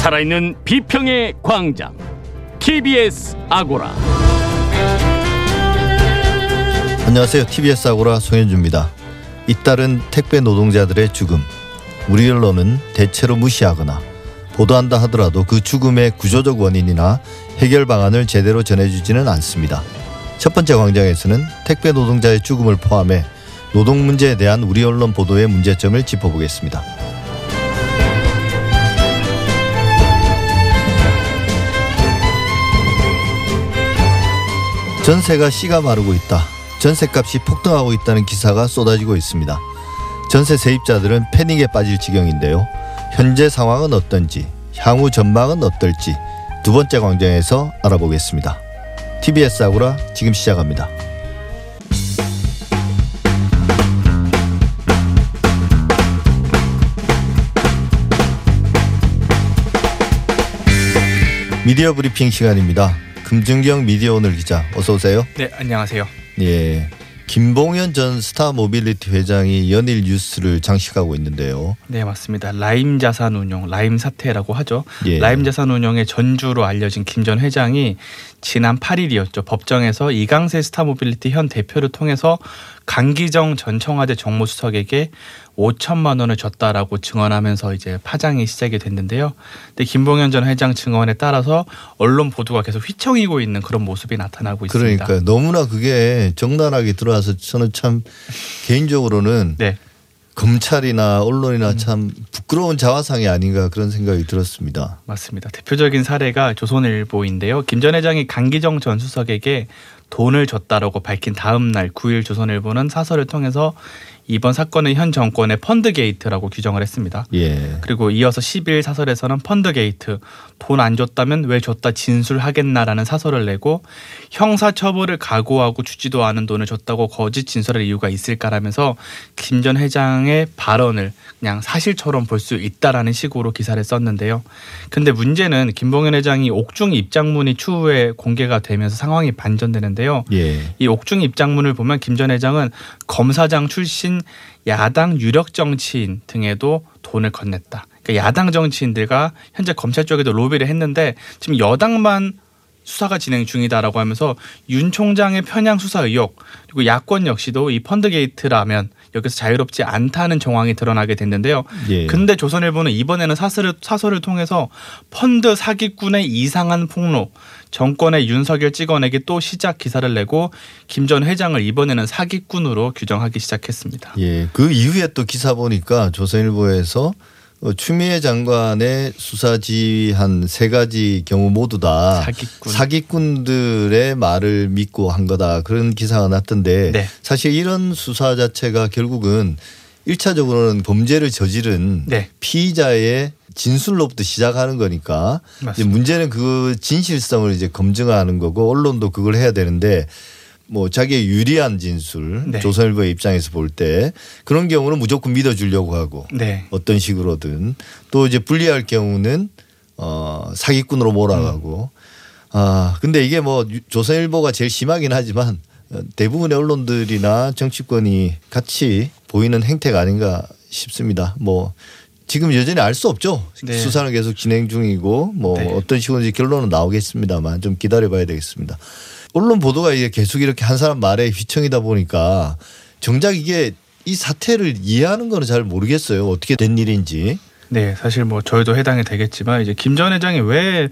살아있는 비평의 광장 KBS 아고라. 안녕하세요. TBS 아고라 송현주입니다. 잇따른 택배 노동자들의 죽음, 우리 언론은 대체로 무시하거나 보도한다 하더라도 그 죽음의 구조적 원인이나 해결 방안을 제대로 전해주지는 않습니다. 첫 번째 광장에서는 택배 노동자의 죽음을 포함해 노동 문제에 대한 우리 언론 보도의 문제점을 짚어보겠습니다. 전세가 씨가 마르고 있다, 전세값이 폭등하고 있다는 기사가 쏟아지고 있습니다. 전세 세입자들은 패닉에 빠질 지경인데요. 현재 상황은 어떤지, 향후 전망은 어떨지 두 번째 광장에서 알아보겠습니다. TBS 아고라 지금 시작합니다. 미디어 브리핑 시간입니다. 김준경 미디어오늘 기자, 어서 오세요. 네, 안녕하세요. 예, 김봉현 전 스타 모빌리티 회장이 연일 뉴스를 장식하고 있는데요. 네, 맞습니다. 라임 자산운용, 라임 사태라고 하죠. 예. 라임 자산운용의 전주로 알려진 김 전 회장이 지난 8일이었죠. 법정에서 이강세 스타 모빌리티 현 대표를 통해서 강기정 전 청와대 정무수석에게 5천만 원을 줬다라고 증언하면서 이제 파장이 시작이 됐는데요. 근데 김봉현 전 회장 증언에 따라서 언론 보도가 계속 휘청이고 있는 그런 모습이 나타나고 있습니다. 그러니까 너무나 그게 적나라하게 들어와서 저는 참 개인적으로는 네. 검찰이나 언론이나 참 부끄러운 자화상이 아닌가 그런 생각이 들었습니다. 맞습니다. 대표적인 사례가 조선일보인데요. 김 전 회장이 강기정 전 수석에게 돈을 줬다라고 밝힌 다음 날 9일 조선일보는 사설을 통해서 이번 사건은 현 정권의 펀드게이트라고 규정을 했습니다. 예. 그리고 이어서 10일 사설에서는 펀드게이트, 돈 안 줬다면 왜 줬다 진술하겠나라는 사설을 내고 형사처벌을 각오하고 주지도 않은 돈을 줬다고 거짓 진술할 이유가 있을까라면서 김 전 회장의 발언을 그냥 사실처럼 볼 수 있다라는 식으로 기사를 썼는데요. 근데 문제는 김봉현 회장이 옥중 입장문이 추후에 공개가 되면서 상황이 반전되는데요. 예. 이 옥중 입장문을 보면 김 전 회장은 검사장 출신 야당 유력 정치인 등에도 돈을 건넸다. 그러니까 야당 정치인들과 현재 검찰 쪽에도 로비를 했는데 지금 여당만 수사가 진행 중이다라고 하면서 윤 총장의 편향 수사 의혹, 그리고 야권 역시도 이 펀드게이트라면 여기서 자유롭지 않다는 정황이 드러나게 됐는데요. 예. 근데 조선일보는 이번에는 사설을 통해서 펀드 사기꾼의 이상한 폭로, 정권의 윤석열 찍어내기 또 시작 기사를 내고 김 전 회장을 이번에는 사기꾼으로 규정하기 시작했습니다. 예. 그 이후에 또 기사 보니까 조선일보에서 추미애 장관의 수사 지휘한 세 가지 경우 모두 다 사기꾼들의 말을 믿고 한 거다, 그런 기사가 났던데 네. 사실 이런 수사 자체가 결국은 1차적으로는 범죄를 저지른 네. 피의자의 진술로부터 시작하는 거니까 이제 문제는 그 진실성을 이제 검증하는 거고 언론도 그걸 해야 되는데 뭐 자기의 유리한 진술 네. 조선일보의 입장에서 볼 때 그런 경우는 무조건 믿어주려고 하고 네. 어떤 식으로든 또 이제 불리할 경우는 사기꾼으로 몰아가고 아 근데 이게 뭐 조선일보가 제일 심하긴 하지만 대부분의 언론들이나 정치권이 같이 보이는 행태가 아닌가 싶습니다. 뭐 지금 여전히 알 수 없죠. 네. 수사는 계속 진행 중이고 뭐 네. 어떤 식으로든지 결론은 나오겠습니다만 좀 기다려봐야 되겠습니다. 언론 보도가 이제 계속 이렇게 한 사람 말에 휘청이다 보니까 정작 이게 이 사태를 이해하는 건 잘 모르겠어요. 어떻게 된 일인지. 네, 사실 뭐 저희도 해당이 되겠지만 이제 김 전 회장이 왜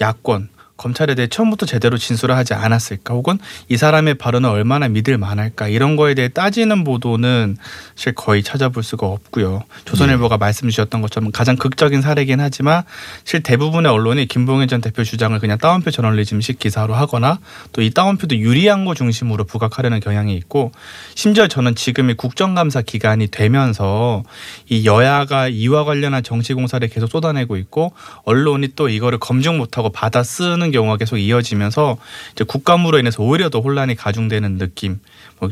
야권 검찰에 대해 처음부터 제대로 진술을 하지 않았을까, 혹은 이 사람의 발언을 얼마나 믿을 만할까, 이런 거에 대해 따지는 보도는 사실 거의 찾아볼 수가 없고요. 조선일보가 말씀 주셨던 것처럼 가장 극적인 사례이긴 하지만 사실 대부분의 언론이 김봉현 전 대표 주장을 그냥 따옴표 저널리즘식 기사로 하거나 또 이 따옴표도 유리한 거 중심으로 부각하려는 경향이 있고, 심지어 저는 지금이 국정감사 기간이 되면서 이 여야가 이와 관련한 정치 공사를 계속 쏟아내고 있고 언론이 또 이거를 검증 못하고 받아 쓰는 경우가 계속 이어지면서 이제 국감으로 인해서 오히려 더 혼란이 가중되는 느낌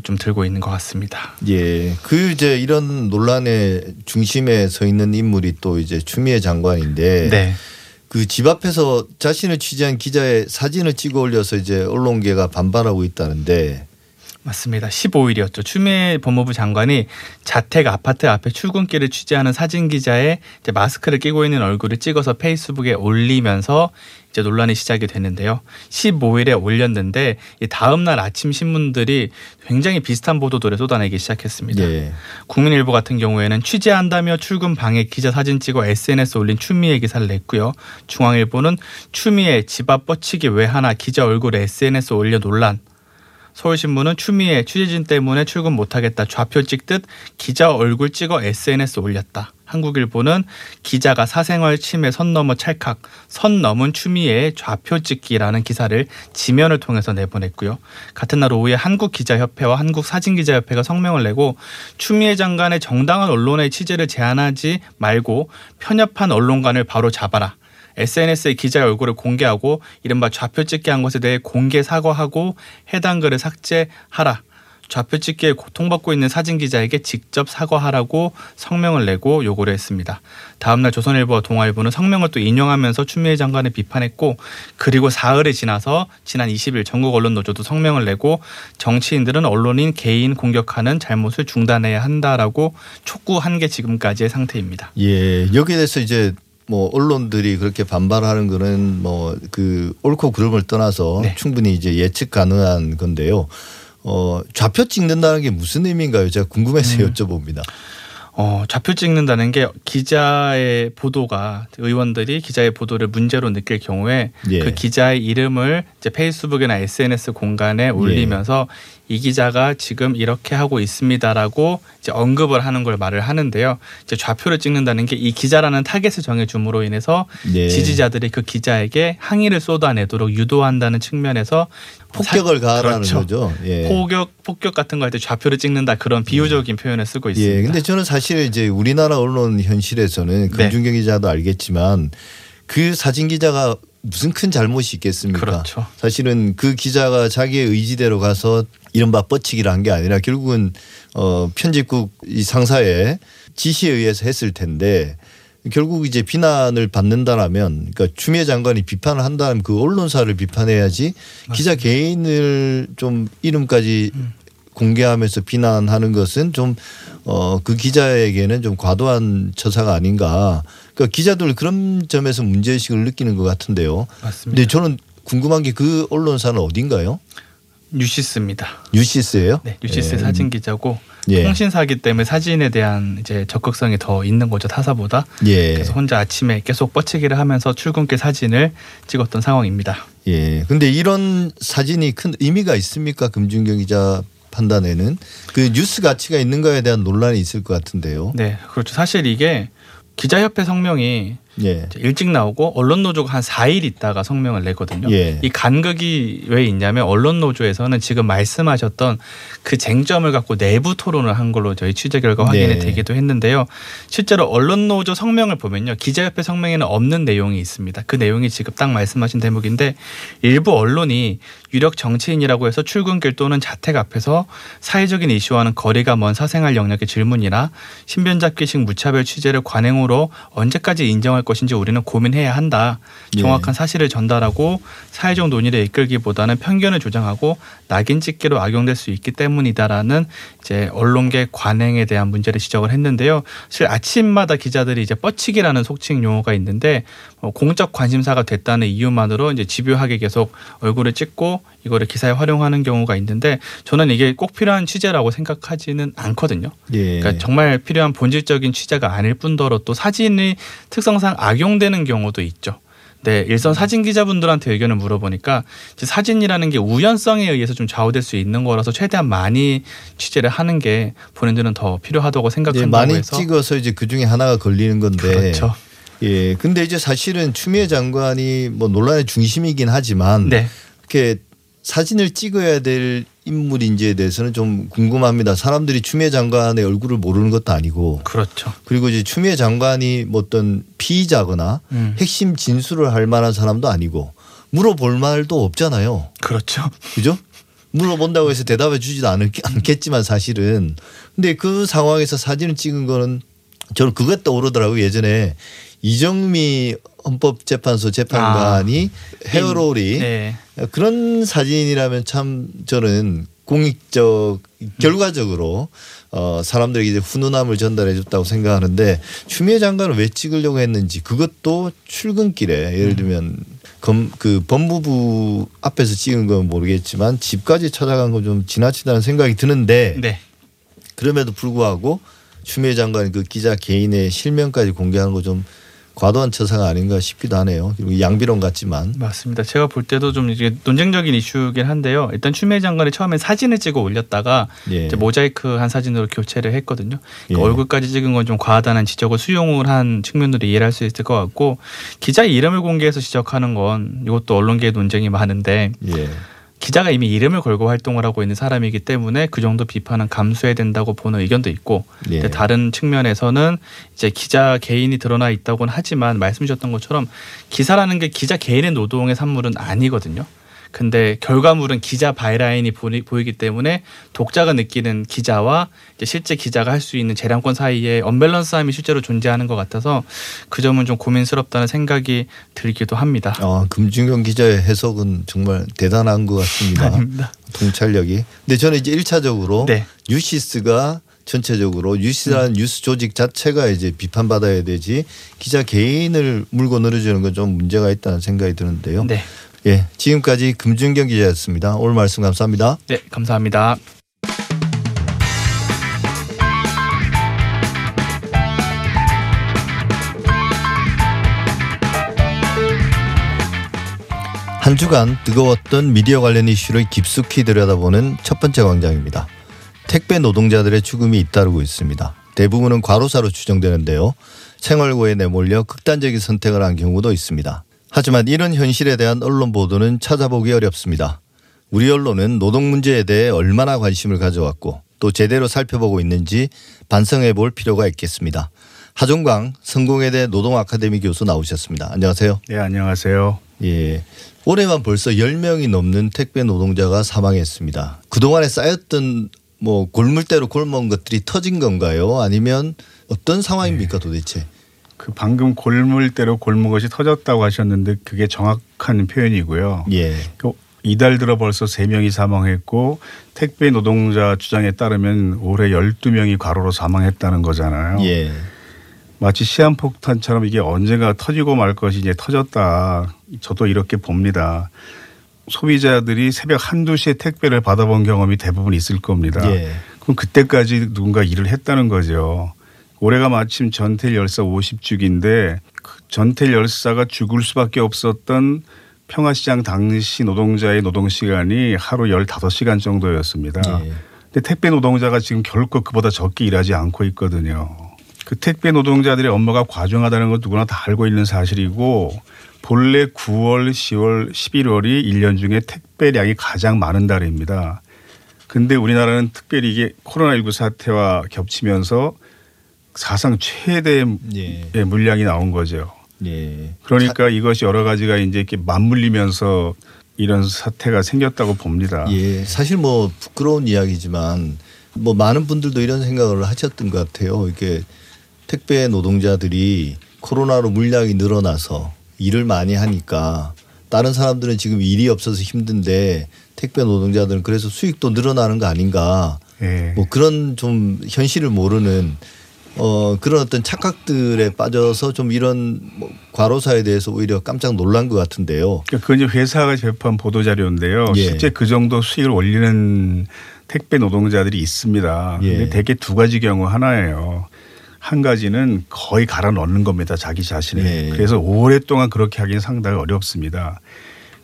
좀 들고 있는 것 같습니다. 예, 그 이제 이런 논란의 중심에 서 있는 인물이 또 이제 추미애 장관인데 네. 그 집 앞에서 자신을 취재한 기자의 사진을 찍어 올려서 이제 언론계가 반발하고 있다는데 맞습니다. 15일이었죠. 추미애 법무부 장관이 자택 아파트 앞에 출근길을 취재하는 사진 기자의 이제 마스크를 끼고 있는 얼굴을 찍어서 페이스북에 올리면서 이제 논란이 시작이 됐는데요. 15일에 올렸는데 다음 날 아침 신문들이 굉장히 비슷한 보도들을 쏟아내기 시작했습니다. 예. 국민일보 같은 경우에는 취재한다며 출근 방해 기자 사진 찍어 SNS 올린 추미애 기사를 냈고요. 중앙일보는 추미애 집 앞 뻗치기 왜 하나 기자 얼굴에 SNS 올려 논란. 서울신문은 추미애 취재진 때문에 출근 못하겠다 좌표 찍듯 기자 얼굴 찍어 SNS 올렸다. 한국일보는 기자가 사생활 침해 선 넘어 찰칵, 선 넘은 추미애의 좌표 찍기라는 기사를 지면을 통해서 내보냈고요. 같은 날 오후에 한국기자협회와 한국사진기자협회가 성명을 내고 추미애 장관의 정당한 언론의 취재를 제한하지 말고 편협한 언론관을 바로 잡아라. SNS에 기자의 얼굴을 공개하고 이른바 좌표 찍기 한 것에 대해 공개 사과하고 해당 글을 삭제하라. 좌표 찍기에 고통받고 있는 사진 기자에게 직접 사과하라고 성명을 내고 요구를 했습니다. 다음 날 조선일보와 동아일보는 성명을 또 인용하면서 추미애 장관을 비판했고 그리고 사흘이 지나서 지난 20일 전국언론노조도 성명을 내고 정치인들은 언론인 개인 공격하는 잘못을 중단해야 한다라고 촉구한 게 지금까지의 상태입니다. 예, 여기에 대해서 이제 언론들이 그렇게 반발하는 거는 그 옳고 그름을 떠나서 네. 충분히 이제 예측 가능한 건데요. 좌표 찍는다는 게 무슨 의미인가요? 제가 궁금해서 여쭤봅니다. 좌표 찍는다는 게 기자의 보도가 의원들이 기자의 보도를 문제로 느낄 경우에 예. 그 기자의 이름을 이제 페이스북이나 SNS 공간에 올리면서 예. 이 기자가 지금 이렇게 하고 있습니다라고 이제 언급을 하는 걸 말을 하는데요. 이제 좌표를 찍는다는 게 이 기자라는 타겟을 정해줌으로 인해서 예. 지지자들이 그 기자에게 항의를 쏟아내도록 유도한다는 측면에서 폭격을 가하라는 그렇죠. 거죠. 예. 폭격 같은 거 할 때 좌표를 찍는다 그런 비유적인 표현을 쓰고 있습니다. 예. 근데 저는 사실 이제 우리나라 언론 현실에서는 김준경 네. 기자도 알겠지만 그 사진 기자가 무슨 큰 잘못이 있겠습니까? 그렇죠. 사실은 그 기자가 자기의 의지대로 가서 이른바 뻗치기를 한 게 아니라 결국은 편집국 이 상사의 지시에 의해서 했을 텐데 결국 이제 비난을 받는다라면 그러니까 추미애 장관이 비판을 한다면 그 언론사를 비판해야지 맞습니다. 기자 개인을 좀 이름까지 공개하면서 비난하는 것은 좀 그 기자에게는 좀 과도한 처사가 아닌가. 그러니까 기자들 그런 점에서 문제의식을 느끼는 것 같은데요. 맞습니다. 근데 저는 궁금한 게 그 언론사는 어딘가요? 뉴시스입니다. 뉴시스예요? 네, 뉴시스 예. 사진 기자고 예. 통신사기 때문에 사진에 대한 이제 적극성이 더 있는 거죠 타사보다. 예. 그래서 혼자 아침에 계속 뻗치기를 하면서 출근길 사진을 찍었던 상황입니다. 예. 근데 이런 사진이 큰 의미가 있습니까? 김준경 기자 판단에는 그 뉴스 가치가 있는가에 대한 논란이 있을 것 같은데요. 네, 그렇죠. 사실 이게 기자협회 성명이 예. 일찍 나오고 언론노조가 한 4일 있다가 성명을 내거든요. 예. 이 간극이 왜 있냐면 언론노조에서는 지금 말씀하셨던 그 쟁점을 갖고 내부 토론을 한 걸로 저희 취재 결과 확인이 네. 되기도 했는데요. 실제로 언론노조 성명을 보면요. 기자협회 성명에는 없는 내용이 있습니다. 그 내용이 지금 딱 말씀하신 대목인데 일부 언론이 유력 정치인이라고 해서 출근길 또는 자택 앞에서 사회적인 이슈와는 거리가 먼 사생활 영역의 질문이나 신변잡기식 무차별 취재를 관행으로 언제까지 인정할 것인지 우리는 고민해야 한다. 정확한 예. 사실을 전달하고 사회적 논의를 이끌기보다는 편견을 조장하고 낙인 찍기로 악용될 수 있기 때문이다라는 이제 언론계 관행에 대한 문제를 지적을 했는데요. 사실 아침마다 기자들이 이제 뻗치기라는 속칭 용어가 있는데 공적 관심사가 됐다는 이유만으로 이제 집요하게 계속 얼굴을 찍고 이거를 기사에 활용하는 경우가 있는데 저는 이게 꼭 필요한 취재라고 생각하지는 않거든요. 예. 그러니까 정말 필요한 본질적인 취재가 아닐 뿐더러 또 사진의 특성상 악용되는 경우도 있죠. 네, 일선 사진 기자분들한테 의견을 물어보니까 사진이라는 게 우연성에 의해서 좀 좌우될 수 있는 거라서 최대한 많이 취재를 하는 게 본인들은 더 필요하다고 생각한다고 예, 많이 해서 많이 찍어서 이제 그 중에 하나가 걸리는 건데. 그렇죠. 예, 근데 이제 사실은 추미애 장관이 논란의 중심이긴 하지만 네. 이렇게 사진을 찍어야 될 인물인지에 대해서는 좀 궁금합니다. 사람들이 추미애 장관의 얼굴을 모르는 것도 아니고 그렇죠. 그리고 이제 추미애 장관이 어떤 피의자거나 핵심 진술을 할 만한 사람도 아니고 물어볼 말도 없잖아요. 그렇죠. 그죠? 물어본다고 해서 대답해 주지도 않겠지만 사실은 근데 그 상황에서 사진을 찍은 거는 저는 그게 떠오르더라고요. 예전에 이정미 헌법재판소 재판관이 헤어롤이 네. 그런 사진이라면 참 저는 공익적 결과적으로 사람들에게 이제 훈훈함을 전달해 줬다고 생각하는데 추미애 장관은 왜 찍으려고 했는지 그것도 출근길에 예를 들면 그 법무부 앞에서 찍은 건 모르겠지만 집까지 찾아간 건 좀 지나치다는 생각이 드는데 네. 그럼에도 불구하고 추미애 장관이 그 기자 개인의 실명까지 공개하는 거 좀 과도한 처사가 아닌가 싶기도 하네요. 그리고 양비론 같지만. 맞습니다. 제가 볼 때도 좀 이제 논쟁적인 이슈긴 한데요. 일단 추미애 장관이 처음에 사진을 찍어 올렸다가 예. 이제 모자이크한 사진으로 교체를 했거든요. 그러니까 예. 얼굴까지 찍은 건 좀 과하다는 지적을 수용을 한 측면으로 이해를 할 수 있을 것 같고 기자의 이름을 공개해서 지적하는 건 이것도 언론계의 논쟁이 많은데 예. 기자가 이미 이름을 걸고 활동을 하고 있는 사람이기 때문에 그 정도 비판은 감수해야 된다고 보는 의견도 있고 예. 다른 측면에서는 이제 기자 개인이 드러나 있다고는 하지만 말씀 주셨던 것처럼 기사라는 게 기자 개인의 노동의 산물은 아니거든요. 근데 결과물은 기자 바이라인이 보이기 때문에 독자가 느끼는 기자와 이제 실제 기자가 할 수 있는 재량권 사이에 언밸런스함이 실제로 존재하는 것 같아서 그 점은 좀 고민스럽다는 생각이 들기도 합니다. 금준경 기자의 해석은 정말 대단한 것 같습니다. 아닙니다. 통찰력이. 근데 저는 이제 1차적으로 네. 뉴시스가 전체적으로 뉴스라는 뉴스 조직 자체가 이제 비판받아야 되지 기자 개인을 물고 늘어주는 건 좀 문제가 있다는 생각이 드는데요. 네. 예, 지금까지 김준경 기자였습니다. 오늘 말씀 감사합니다. 네, 감사합니다. 한 주간 뜨거웠던 미디어 관련 이슈를 깊숙이 들여다보는 첫 번째 광장입니다. 택배 노동자들의 죽음이 잇따르고 있습니다. 대부분은 과로사로 추정되는데요. 생활고에 내몰려 극단적인 선택을 한 경우도 있습니다. 하지만 이런 현실에 대한 언론 보도는 찾아보기 어렵습니다. 우리 언론은 노동 문제에 대해 얼마나 관심을 가져왔고 또 제대로 살펴보고 있는지 반성해 볼 필요가 있겠습니다. 하종광 성공회대 노동아카데미 교수 나오셨습니다. 안녕하세요. 네, 안녕하세요. 예, 올해만 벌써 10명이 넘는 택배 노동자가 사망했습니다. 그동안에 쌓였던 골물대로 골머문 것들이 터진 건가요? 아니면 어떤 상황입니까 도대체? 그 방금 골물대로 골문 것이 터졌다고 하셨는데 그게 정확한 표현이고요. 예. 이달 들어 벌써 3명이 사망했고 택배 노동자 주장에 따르면 올해 12명이 과로로 사망했다는 거잖아요. 예. 마치 시한폭탄처럼 이게 언젠가 터지고 말 것이 이제 터졌다. 저도 이렇게 봅니다. 소비자들이 새벽 1~2시에 택배를 받아본 경험이 대부분 있을 겁니다. 예. 그럼 그때까지 누군가 일을 했다는 거죠. 올해가 마침 전태일 열사 50주기인데 그 전태일 열사가 죽을 수밖에 없었던 평화시장 당시 노동자의 노동시간이 하루 15시간 정도였습니다. 예. 근데 택배 노동자가 지금 결코 그보다 적게 일하지 않고 있거든요. 그 택배 노동자들의 업무가 과중하다는 건 누구나 다 알고 있는 사실이고 본래 9월, 10월, 11월이 1년 중에 택배량이 가장 많은 달입니다. 근데 우리나라는 특별히 이게 코로나19 사태와 겹치면서 사상 최대의 예. 물량이 나온 거죠. 예. 그러니까 이것이 여러 가지가 이제 이렇게 맞물리면서 이런 사태가 생겼다고 봅니다. 예. 사실 부끄러운 이야기지만 많은 분들도 이런 생각을 하셨던 것 같아요. 이렇게 택배 노동자들이 코로나로 물량이 늘어나서 일을 많이 하니까 다른 사람들은 지금 일이 없어서 힘든데 택배 노동자들은 그래서 수익도 늘어나는 거 아닌가. 예. 그런 좀 현실을 모르는 그런 어떤 착각들에 빠져서 좀 이런 과로사에 대해서 오히려 깜짝 놀란 것 같은데요. 그건 이제 회사가 제출한 보도 자료인데요. 예. 실제 그 정도 수익을 올리는 택배 노동자들이 있습니다. 예. 근데 대개 두 가지 경우 하나예요. 한 가지는 거의 갈아 넣는 겁니다. 자기 자신을. 예. 그래서 오랫동안 그렇게 하기는 상당히 어렵습니다.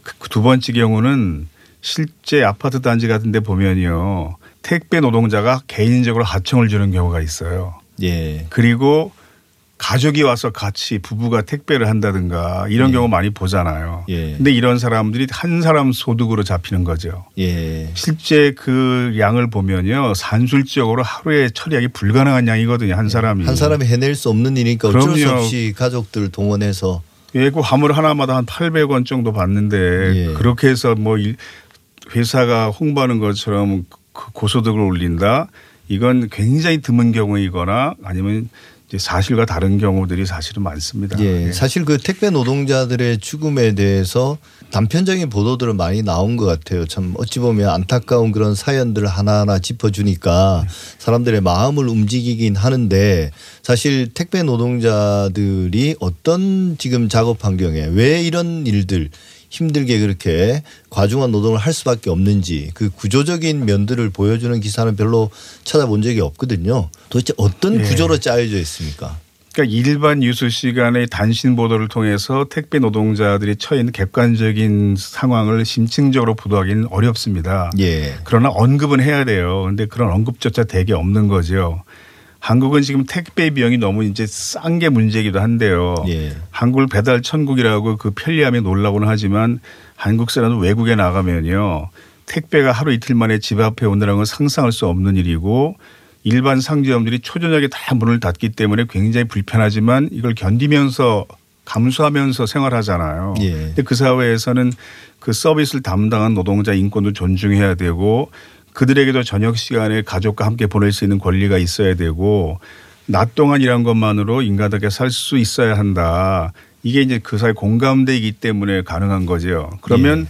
그 두 번째 경우는 실제 아파트 단지 같은 데 보면요. 택배 노동자가 개인적으로 하청을 주는 경우가 있어요. 예. 그리고 가족이 와서 같이 부부가 택배를 한다든가 이런 예. 경우 많이 보잖아요. 그런데 예. 이런 사람들이 한 사람 소득으로 잡히는 거죠. 예. 실제 그 양을 보면요. 산술적으로 하루에 처리하기 불가능한 양이거든요. 한 사람이. 한 사람이 해낼 수 없는 일이니까 어쩔 그럼요. 수 없이 가족들 동원해서. 예, 그 화물 하나마다 한 800원 정도 받는데 예. 그렇게 해서 회사가 홍보하는 것처럼 고소득을 올린다. 이건 굉장히 드문 경우이거나 아니면 이제 사실과 다른 경우들이 사실은 많습니다. 예, 예. 사실 그 택배 노동자들의 죽음에 대해서 단편적인 보도들은 많이 나온 것 같아요. 참 어찌 보면 안타까운 그런 사연들 하나하나 짚어주니까 사람들의 마음을 움직이긴 하는데 사실 택배 노동자들이 어떤 지금 작업 환경에 왜 이런 일들 힘들게 그렇게 과중한 노동을 할 수밖에 없는지 그 구조적인 면들을 보여주는 기사는 별로 찾아본 적이 없거든요. 도대체 어떤 구조로 짜여져 있습니까? 그러니까 일반 뉴스 시간의 단신 보도를 통해서 택배 노동자들이 처해 있는 객관적인 상황을 심층적으로 보도하기는 어렵습니다. 예. 그러나 언급은 해야 돼요. 그런데 그런 언급조차 되게 없는 거죠. 한국은 지금 택배 비용이 너무 이제 싼 게 문제이기도 한데요. 예. 한국을 배달 천국이라고 그 편리함에 놀라고는 하지만 한국 사람도 외국에 나가면요. 택배가 하루 이틀 만에 집 앞에 온다는 건 상상할 수 없는 일이고 일반 상점들이 초저녁에 다 문을 닫기 때문에 굉장히 불편하지만 이걸 견디면서 감수하면서 생활하잖아요. 예. 근데 그 사회에서는 그 서비스를 담당한 노동자 인권도 존중해야 되고 그들에게도 저녁 시간에 가족과 함께 보낼 수 있는 권리가 있어야 되고 낮 동안 일한 것만으로 인간답게 살 수 있어야 한다. 이게 이제 그 사회 공감대이기 때문에 가능한 거죠. 그러면 예.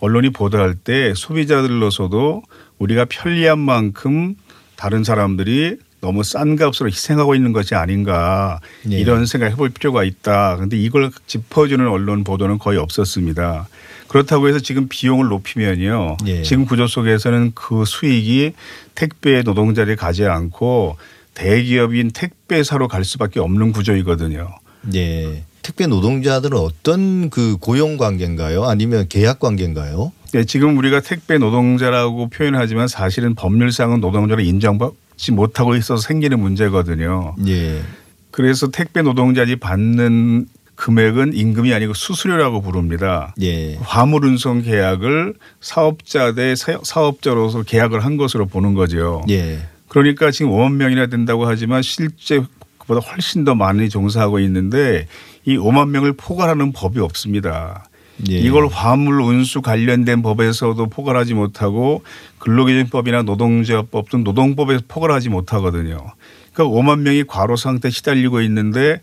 언론이 보도할 때 소비자들로서도 우리가 편리한 만큼 다른 사람들이 너무 싼 값으로 희생하고 있는 것이 아닌가 예. 이런 생각을 해볼 필요가 있다. 그런데 이걸 짚어주는 언론 보도는 거의 없었습니다. 그렇다고 해서 지금 비용을 높이면요. 예. 지금 구조 속에서는 그 수익이 택배 노동자들이 가지 않고 대기업인 택배사로 갈 수밖에 없는 구조이거든요. 예. 택배 노동자들은 어떤 그 고용 관계인가요? 아니면 계약 관계인가요? 네, 지금 우리가 택배 노동자라고 표현하지만 사실은 법률상은 노동자를 인정받지 못하고 있어서 생기는 문제거든요. 예. 그래서 택배 노동자들이 받는 금액은 임금이 아니고 수수료라고 부릅니다. 예. 화물 운송 계약을 사업자 대 사업자로서 계약을 한 것으로 보는 거죠. 예. 그러니까 지금 5만 명이나 된다고 하지만 실제 보다 훨씬 더 많이 종사하고 있는데 이 5만 명을 포괄하는 법이 없습니다. 예. 이걸 화물 운수 관련된 법에서도 포괄하지 못하고 근로기준법이나 노동조합법 등 노동법에서 포괄하지 못하거든요. 그러니까 5만 명이 과로 상태에 시달리고 있는데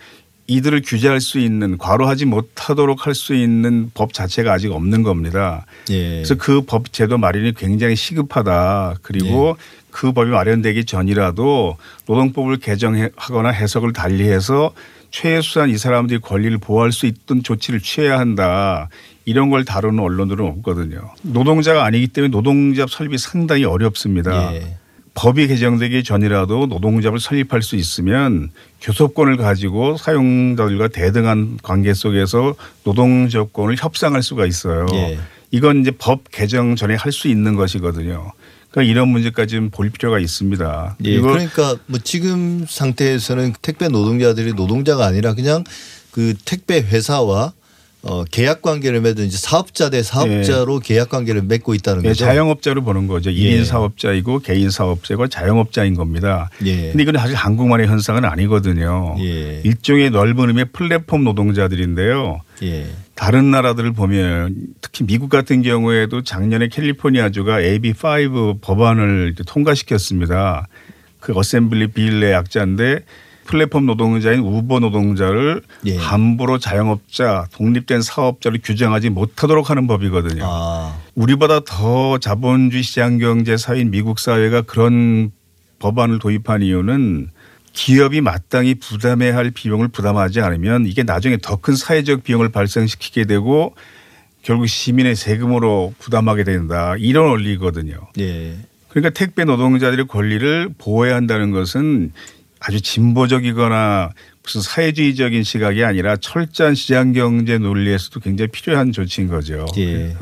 이들을 규제할 수 있는 과로하지 못하도록 할 수 있는 법 자체가 아직 없는 겁니다. 예. 그래서 그 법 제도 마련이 굉장히 시급하다. 그리고 예. 그 법이 마련되기 전이라도 노동법을 개정하거나 해석을 달리해서 최소한 이 사람들이 권리를 보호할 수 있던 조치를 취해야 한다. 이런 걸 다루는 언론들은 없거든요. 노동자가 아니기 때문에 노동자 설립이 상당히 어렵습니다. 예. 법이 개정되기 전이라도 노동조합을 설립할 수 있으면 교섭권을 가지고 사용자들과 대등한 관계 속에서 노동조건을 협상할 수가 있어요. 예. 이건 이제 법 개정 전에 할 수 있는 것이거든요. 그러니까 이런 문제까지는 볼 필요가 있습니다. 예. 그러니까 뭐 지금 상태에서는 택배 노동자들이 노동자가 아니라 그냥 그 택배 회사와 계약 관계를 맺은 이제 사업자 대 사업자로 예. 계약 관계를 맺고 있다는 거죠. 자영업자로 보는 거죠. 1인 예. 사업자이고 개인 사업자고 자영업자인 겁니다. 그런데 예. 이건 사실 한국만의 현상은 아니거든요. 예. 일종의 넓은 의미의 플랫폼 노동자들인데요. 예. 다른 나라들을 보면 특히 미국 같은 경우에도 작년에 캘리포니아주가 AB5 법안을 통과시켰습니다. 그 어셈블리 빌의 약자인데 플랫폼 노동자인 우버 노동자를 예. 함부로 자영업자, 독립된 사업자를 규정하지 못하도록 하는 법이거든요. 아. 우리보다 더 자본주의 시장경제 사회인 미국 사회가 그런 법안을 도입한 이유는 기업이 마땅히 부담해야 할 비용을 부담하지 않으면 이게 나중에 더 큰 사회적 비용을 발생시키게 되고 결국 시민의 세금으로 부담하게 된다. 이런 원리거든요. 예. 그러니까 택배 노동자들의 권리를 보호해야 한다는 것은 아주 진보적이거나 무슨 사회주의적인 시각이 아니라 철저한 시장경제 논리에서도 굉장히 필요한 조치인 거죠. 예.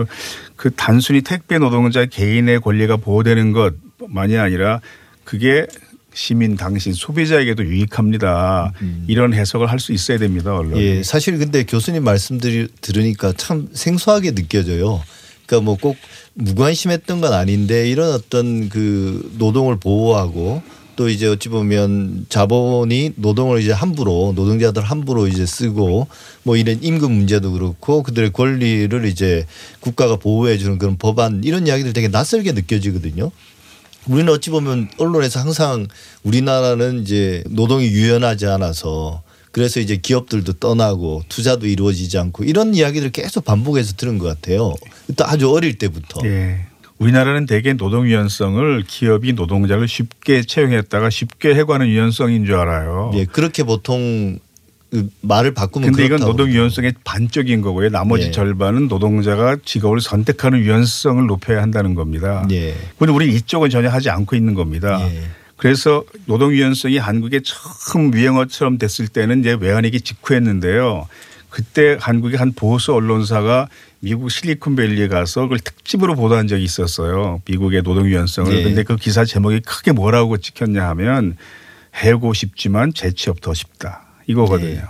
그 단순히 택배 노동자 개인의 권리가 보호되는 것만이 아니라 그게 시민 당신 소비자에게도 유익합니다. 이런 해석을 할 수 있어야 됩니다. 언론이. 예, 사실 근데 교수님 말씀들 들으니까 참 생소하게 느껴져요. 그러니까 뭐 꼭 무관심했던 건 아닌데 이런 어떤 그 노동을 보호하고 또 이제 어찌 보면 자본이 노동을 이제 함부로 노동자들 함부로 이제 쓰고 뭐 이런 임금 문제도 그렇고 그들의 권리를 이제 국가가 보호해 주는 그런 법안 이런 이야기들 되게 낯설게 느껴지거든요. 우리는 어찌 보면 언론에서 항상 우리나라는 이제 노동이 유연하지 않아서 그래서 이제 기업들도 떠나고 투자도 이루어지지 않고 이런 이야기들을 계속 반복해서 들은 것 같아요. 일단 아주 어릴 때부터. 네. 우리나라는 대개 노동 유연성을 기업이 노동자를 쉽게 채용했다가 쉽게 해고하는 유연성인 줄 알아요. 예, 그렇게 보통 말을 바꾸면 그런데 이건 노동 유연성의 반쪽인 거고요. 나머지 예. 절반은 노동자가 직업을 선택하는 유연성을 높여야 한다는 겁니다. 예. 그런데 우리는 이쪽은 전혀 하지 않고 있는 겁니다. 예. 그래서 노동 유연성이 한국에 처음 유행어처럼 됐을 때는 이제 외환위기 직후였는데요. 그때 한국의 한 보수 언론사가 미국 실리콘밸리에 가서 그걸 특집으로 보도한 적이 있었어요. 미국의 노동 유연성을. 네. 그런데 그 기사 제목이 크게 뭐라고 찍혔냐 하면 해고 쉽지만 재취업 더 쉽다 이거거든요. 네.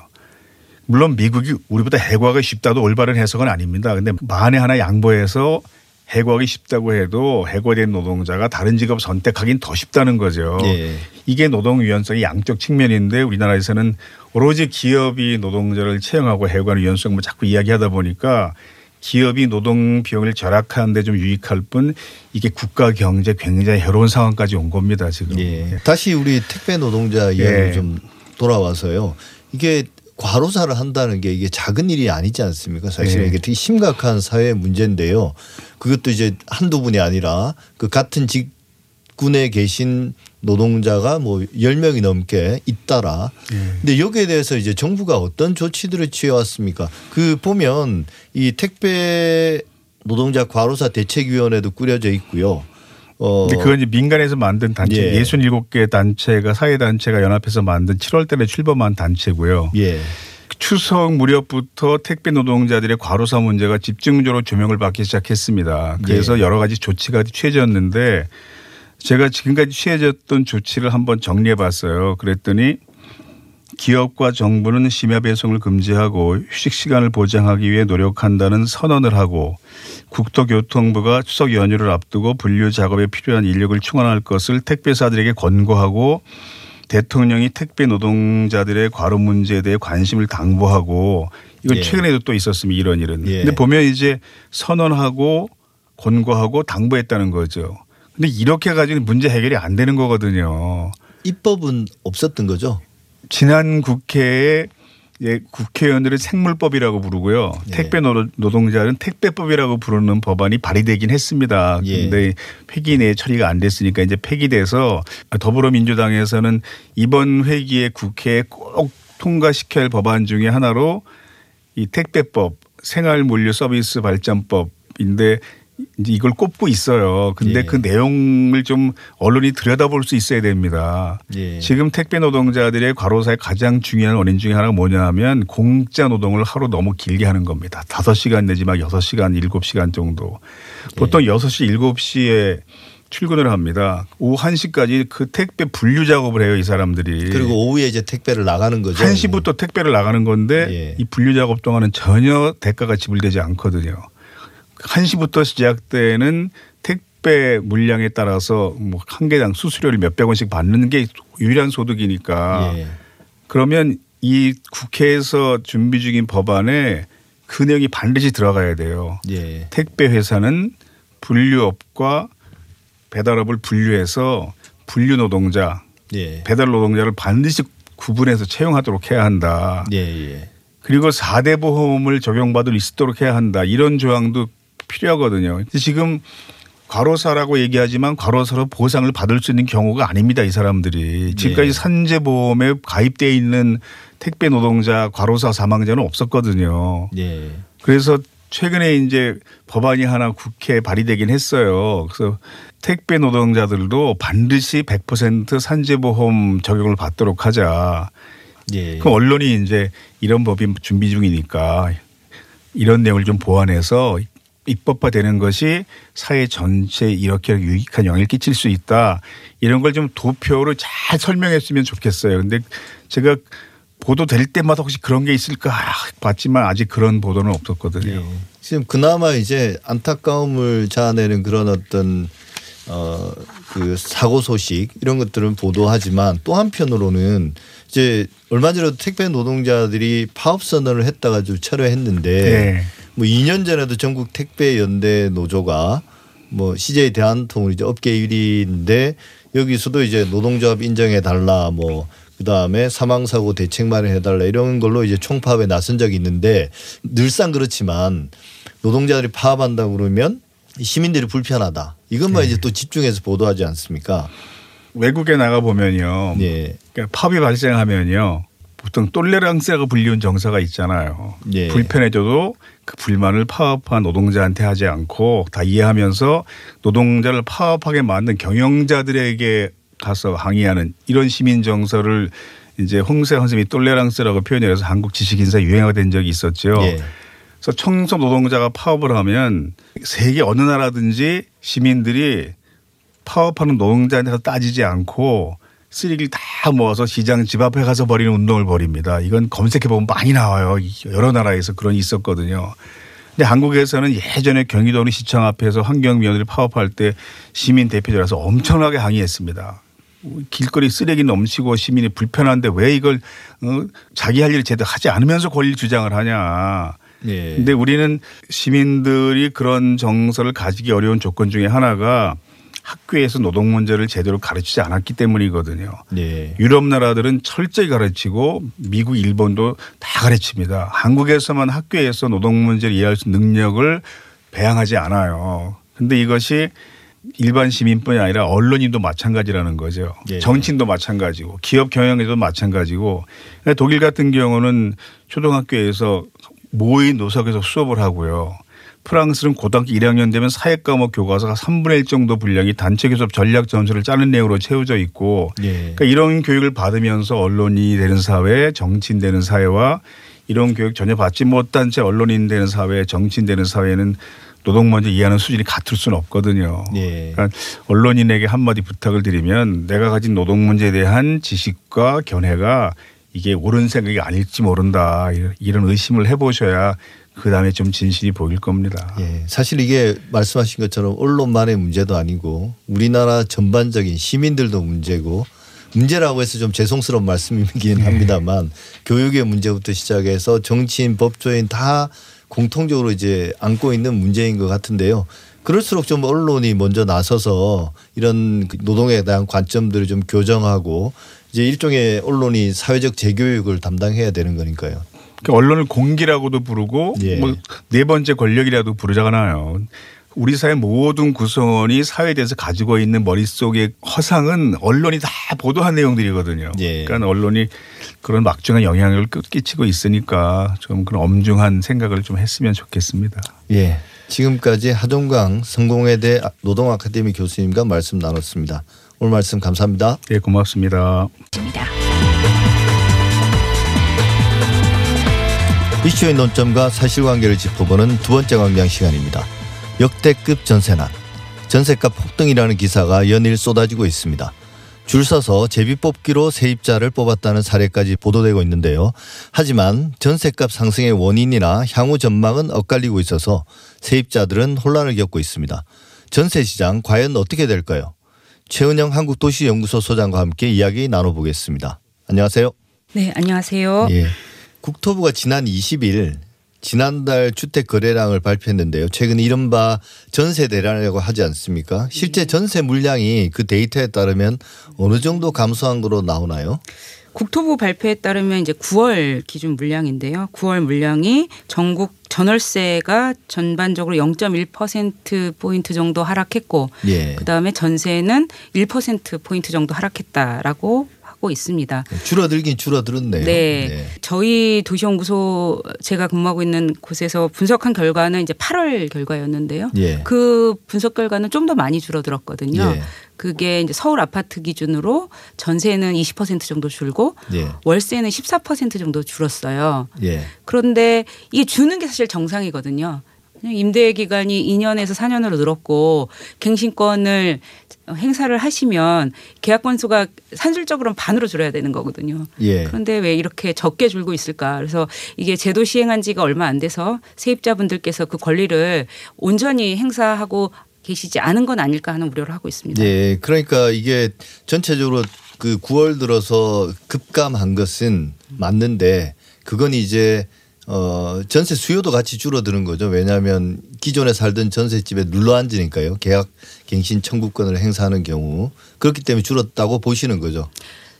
물론 미국이 우리보다 해고하기 쉽다도 올바른 해석은 아닙니다. 그런데 만에 하나 양보해서 해고하기 쉽다고 해도 해고된 노동자가 다른 직업 선택하기는 더 쉽다는 거죠. 예. 이게 노동 유연성의 양적 측면인데 우리나라에서는 오로지 기업이 노동자를 채용하고 해고하는 유연성을 뭐 자꾸 이야기하다 보니까 기업이 노동 비용을 절약하는 데 좀 유익할 뿐 이게 국가 경제 굉장히 해로운 상황까지 온 겁니다. 지금. 예. 다시 우리 택배 노동자 이야기로 예. 좀 돌아와서요. 이게 과로사를 한다는 게 이게 작은 일이 아니지 않습니까? 사실은 네. 이게 되게 심각한 사회 문제인데요. 그것도 이제 한두 분이 아니라 그 같은 직군에 계신 노동자가 뭐 10명이 넘게 잇따라. 근데 여기에 대해서 이제 정부가 어떤 조치들을 취해왔습니까? 그 보면 이 택배 노동자 과로사 대책위원회도 꾸려져 있고요. 근데 그건 이제 민간에서 만든 단체, 예. 67개 단체가 사회단체가 연합해서 만든 7월 달에 출범한 단체고요. 예. 추석 무렵부터 택배 노동자들의 과로사 문제가 집중적으로 조명을 받기 시작했습니다. 그래서 예. 여러 가지 조치가 취해졌는데 제가 지금까지 취해졌던 조치를 한번 정리해 봤어요. 그랬더니 기업과 정부는 심야 배송을 금지하고 휴식 시간을 보장하기 위해 노력한다는 선언을 하고 국토교통부가 추석 연휴를 앞두고 분류 작업에 필요한 인력을 충원할 것을 택배사들에게 권고하고 대통령이 택배 노동자들의 과로 문제에 대해 관심을 당부하고 이건 예. 최근에도 또 있었습니다. 이런 일은. 예. 근데 보면 이제 선언하고 권고하고 당부했다는 거죠. 근데 이렇게 가지고 문제 해결이 안 되는 거거든요. 입법은 없었던 거죠? 지난 국회에 국회의원들은 생물법이라고 부르고요. 예. 택배 노동자는 택배법이라고 부르는 법안이 발의되긴 했습니다. 그런데 예. 회기 내에 처리가 안 됐으니까 이제 폐기돼서 더불어민주당에서는 이번 회기에 국회에 꼭 통과시켜야 할 법안 중에 하나로 이 택배법, 생활물류서비스 발전법인데 이제 이걸 꼽고 있어요. 근데 예. 그 내용을 좀 언론이 들여다볼 수 있어야 됩니다. 예. 지금 택배 노동자들의 과로사의 가장 중요한 원인 중에 하나가 뭐냐 하면 공짜 노동을 하루 너무 길게 하는 겁니다. 5시간 내지 막 6시간, 7시간 정도. 보통 예. 6시, 7시에 출근을 합니다. 오후 1시까지 그 택배 분류 작업을 해요. 이 사람들이. 그리고 오후에 이제 택배를 나가는 거죠. 1시부터 택배를 나가는 건데 예. 이 분류 작업 동안은 전혀 대가가 지불되지 않거든요. 1시부터 시작되는 택배 물량에 따라서 뭐 한 개당 수수료를 몇백 원씩 받는 게 유일한 소득이니까 예. 그러면 이 국회에서 준비 중인 법안에 그 내용이 반드시 들어가야 돼요. 예. 택배 회사는 분류업과 배달업을 분류해서 분류 노동자, 예. 배달 노동자를 반드시 구분해서 채용하도록 해야 한다. 예예. 그리고 4대 보험을 적용받을 수 있도록 해야 한다. 이런 조항도 필요하거든요. 지금 과로사라고 얘기하지만 과로사로 보상을 받을 수 있는 경우가 아닙니다. 이 사람들이. 지금까지 네. 산재보험에 가입되어 있는 택배 노동자 과로사 사망자는 없었거든요. 네. 그래서 최근에 이제 법안이 하나 국회에 발의되긴 했어요. 그래서 택배 노동자들도 반드시 100% 산재보험 적용을 받도록 하자. 예. 그럼 언론이 이제 이런 법이 준비 중이니까 이런 내용을 좀 보완해서 입법화되는 것이 사회 전체에 이렇게 유익한 영향을 끼칠 수 있다. 이런 걸 좀 도표로 잘 설명했으면 좋겠어요. 그런데 제가 보도될 때마다 혹시 그런 게 있을까 봤지만 아직 그런 보도는 없었거든요. 예. 지금 그나마 이제 안타까움을 자아내는 그런 어떤 그 사고 소식 이런 것들은 보도하지만 또 한편으로는 이제 얼마 전에도 택배 노동자들이 파업 선언을 했다가 좀 철회했는데 네. 뭐 2년 전에도 전국 택배 연대 노조가 뭐 CJ 대한통운 이제 업계 1위인데 여기서도 이제 노동조합 인정해 달라 뭐 그다음에 사망사고 대책 마련해 달라 이런 걸로 이제 총파업에 나선 적이 있는데 늘상 그렇지만 노동자들이 파업한다고 그러면 시민들이 불편하다. 이것만 네. 이제 또 집중해서 보도하지 않습니까? 외국에 나가 보면요. 네. 그러니까 파업이 발생하면요. 보통 똘레랑스라고 불리운 정서가 있잖아요. 예. 불편해져도 그 불만을 파업한 노동자한테 하지 않고 다 이해하면서 노동자를 파업하게 만든 경영자들에게 가서 항의하는 이런 시민 정서를 이제 홍세 선생님이 똘레랑스라고 표현해서 한국 지식인사 유행어가 된 적이 있었죠. 예. 그래서 청소 노동자가 파업을 하면 세계 어느 나라든지 시민들이 파업하는 노동자한테 가서 따지지 않고 쓰레기를 다 모아서 시장 집 앞에 가서 버리는 운동을 벌입니다. 이건 검색해보면 많이 나와요. 여러 나라에서 그런 게 있었거든요. 근데 한국에서는 예전에 경기도는 시청 앞에서 환경위원들이 파업할 때 시민 대표자라서 엄청나게 항의했습니다. 길거리 쓰레기 넘치고 시민이 불편한데 왜 이걸 자기 할 일을 제대로 하지 않으면서 권리 주장을 하냐. 근데 우리는 시민들이 그런 정서를 가지기 어려운 조건 중에 하나가 학교에서 노동 문제를 제대로 가르치지 않았기 때문이거든요. 네. 유럽 나라들은 철저히 가르치고 미국, 일본도 다 가르칩니다. 한국에서만 학교에서 노동 문제를 이해할 수 있는 능력을 배양하지 않아요. 그런데 이것이 일반 시민뿐이 아니라 언론인도 마찬가지라는 거죠. 네. 정치인도 마찬가지고 기업 경영에도 마찬가지고 독일 같은 경우는 초등학교에서 모의 노석에서 수업을 하고요. 프랑스는 고등학교 1학년 되면 사회과목 교과서가 3분의 1 정도 분량이 단체 교섭 전략 전술을 짜는 내용으로 채워져 있고 예. 그러니까 이런 교육을 받으면서 언론인이 되는 사회, 정치인 되는 사회와 이런 교육 전혀 받지 못한 채 언론인 되는 사회, 정치인 되는 사회는 노동 문제 이해하는 수준이 같을 수는 없거든요. 예. 그러니까 언론인에게 한마디 부탁을 드리면 내가 가진 노동 문제에 대한 지식과 견해가 이게 옳은 생각이 아닐지 모른다. 이런 의심을 해보셔야 그다음에 좀 진실이 보일 겁니다. 예, 사실 이게 말씀하신 것처럼 언론만의 문제도 아니고 우리나라 전반적인 시민들도 문제고 문제라고 해서 좀 죄송스러운 말씀이긴 합니다만 교육의 문제부터 시작해서 정치인, 법조인 다 공통적으로 이제 안고 있는 문제인 것 같은데요. 그럴수록 좀 언론이 먼저 나서서 이런 노동에 대한 관점들을 좀 교정하고 이제 일종의 언론이 사회적 재교육을 담당해야 되는 거니까요. 그러니까 언론을 공기라고도 부르고 예. 뭐 네 번째 권력이라도 부르잖아요. 우리 사회 모든 구성원이 사회에 대해서 가지고 있는 머릿속의 허상은 언론이 다 보도한 내용들이거든요. 예. 그러니까 언론이 그런 막중한 영향을 끼치고 있으니까 좀 그런 엄중한 생각을 좀 했으면 좋겠습니다. 예, 지금까지 하종광 성공회대 노동아카데미 교수님과 말씀 나눴습니다. 오늘 말씀 감사합니다. 예, 고맙습니다. 이슈의 논점과 사실관계를 짚어보는 두 번째 광장 시간입니다. 역대급 전세난, 전세값 폭등이라는 기사가 연일 쏟아지고 있습니다. 줄 서서 제비뽑기로 세입자를 뽑았다는 사례까지 보도되고 있는데요. 하지만 전세값 상승의 원인이나 향후 전망은 엇갈리고 있어서 세입자들은 혼란을 겪고 있습니다. 전세시장 과연 어떻게 될까요? 최은영 한국도시연구소 소장과 함께 이야기 나눠보겠습니다. 안녕하세요. 네, 안녕하세요. 예. 국토부가 지난 20일 지난달 주택 거래량을 발표했는데요. 최근 이른바 전세 대란이라고 하지 않습니까? 실제 전세 물량이 그 데이터에 따르면 어느 정도 감소한 거로 나오나요? 국토부 발표에 따르면 이제 9월 기준 물량인데요. 9월 물량이 전국 전월세가 전반적으로 0.1%포인트 정도 하락했고 예. 그다음에 전세는 1%포인트 정도 하락했다라고 있습니다. 줄어들긴 줄어들었네요. 네. 네. 저희 도시연구소 제가 근무하고 있는 곳에서 분석한 결과는 이제 8월 결과였는데요. 예. 그 분석 결과는 좀 더 많이 줄어들었거든요. 예. 그게 이제 서울 아파트 기준으로 전세는 20% 정도 줄고 예. 월세는 14% 정도 줄었어요. 예. 그런데 이게 주는 게 사실 정상이거든요. 임대 기간이 2년에서 4년으로 늘었고 갱신권을 행사를 하시면 계약 건수가 산술적으로는 반으로 줄어야 되는 거거든요. 예. 그런데 왜 이렇게 적게 줄고 있을까. 그래서 이게 제도 시행한 지가 얼마 안 돼서 세입자분들께서 그 권리를 온전히 행사하고 계시지 않은 건 아닐까 하는 우려를 하고 있습니다. 예. 그러니까 이게 전체적으로 그 9월 들어서 급감한 것은 맞는데 그건 이제 전세 수요도 같이 줄어드는 거죠. 왜냐하면 기존에 살던 전셋집에 눌러앉으니까요. 계약갱신 청구권을 행사하는 경우. 그렇기 때문에 줄었다고 보시는 거죠.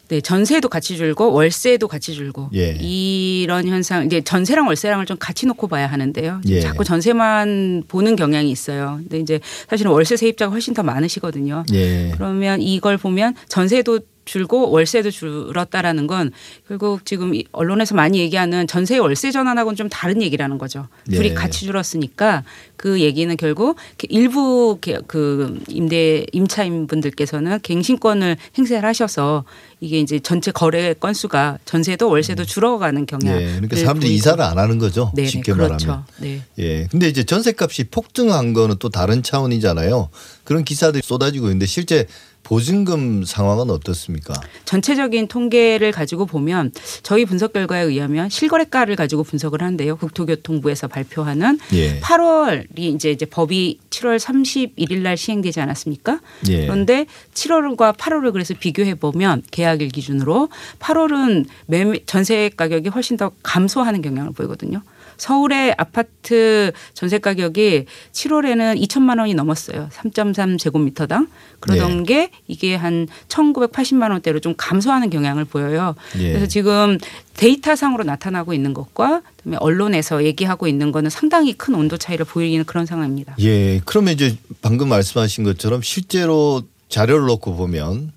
네, 전세도 같이 줄고 월세도 같이 줄고 예. 이런 현상 이제 전세랑 월세랑을 좀 같이 놓고 봐야 하는데요. 예. 자꾸 전세만 보는 경향이 있어요. 근데 이제 사실은 월세 세입자가 훨씬 더 많으시거든요. 예. 그러면 이걸 보면 전세도 줄고 월세도 줄었다라는 건 결국 지금 언론에서 많이 얘기하는 전세 월세 전환하고는 좀 다른 얘기라는 거죠. 둘이 예. 같이 줄었으니까 그 얘기는 결국 일부 그 임차인 분들께서는 갱신권을 행사를 하셔서 이게 이제 전체 거래 건수가 전세도 월세도 줄어가는 경향. 예. 그러니까 사람들이 이사를 안 하는 거죠. 네네. 쉽게 그렇죠. 말하면. 네. 예. 근데 이제 전세값이 폭등한 거는 또 다른 차원이잖아요. 그런 기사들이 쏟아지고 있는데 실제 보증금 상황은 어떻습니까? 전체적인 통계를 가지고 보면 저희 분석 결과에 의하면 실거래가를 가지고 분석을 하는데요. 국토교통부에서 발표하는 예. 8월이 이제 법이 7월 31일 날 시행되지 않았습니까? 예. 그런데 7월과 8월을 그래서 비교해 보면 계약일 기준으로 8월은 전세 가격이 훨씬 더 감소하는 경향을 보이거든요. 서울의 아파트 전세 가격이 7월에는 2천만 원이 넘었어요. 3.3제곱미터당. 그러던 네. 게 이게 한 1,980만 원대로 좀 감소하는 경향을 보여요. 네. 그래서 지금 데이터상으로 나타나고 있는 것과 그다음에 언론에서 얘기하고 있는 거는 상당히 큰 온도 차이를 보이는 그런 상황입니다. 예. 그러면 이제 방금 말씀하신 것처럼 실제로 자료를 놓고 보면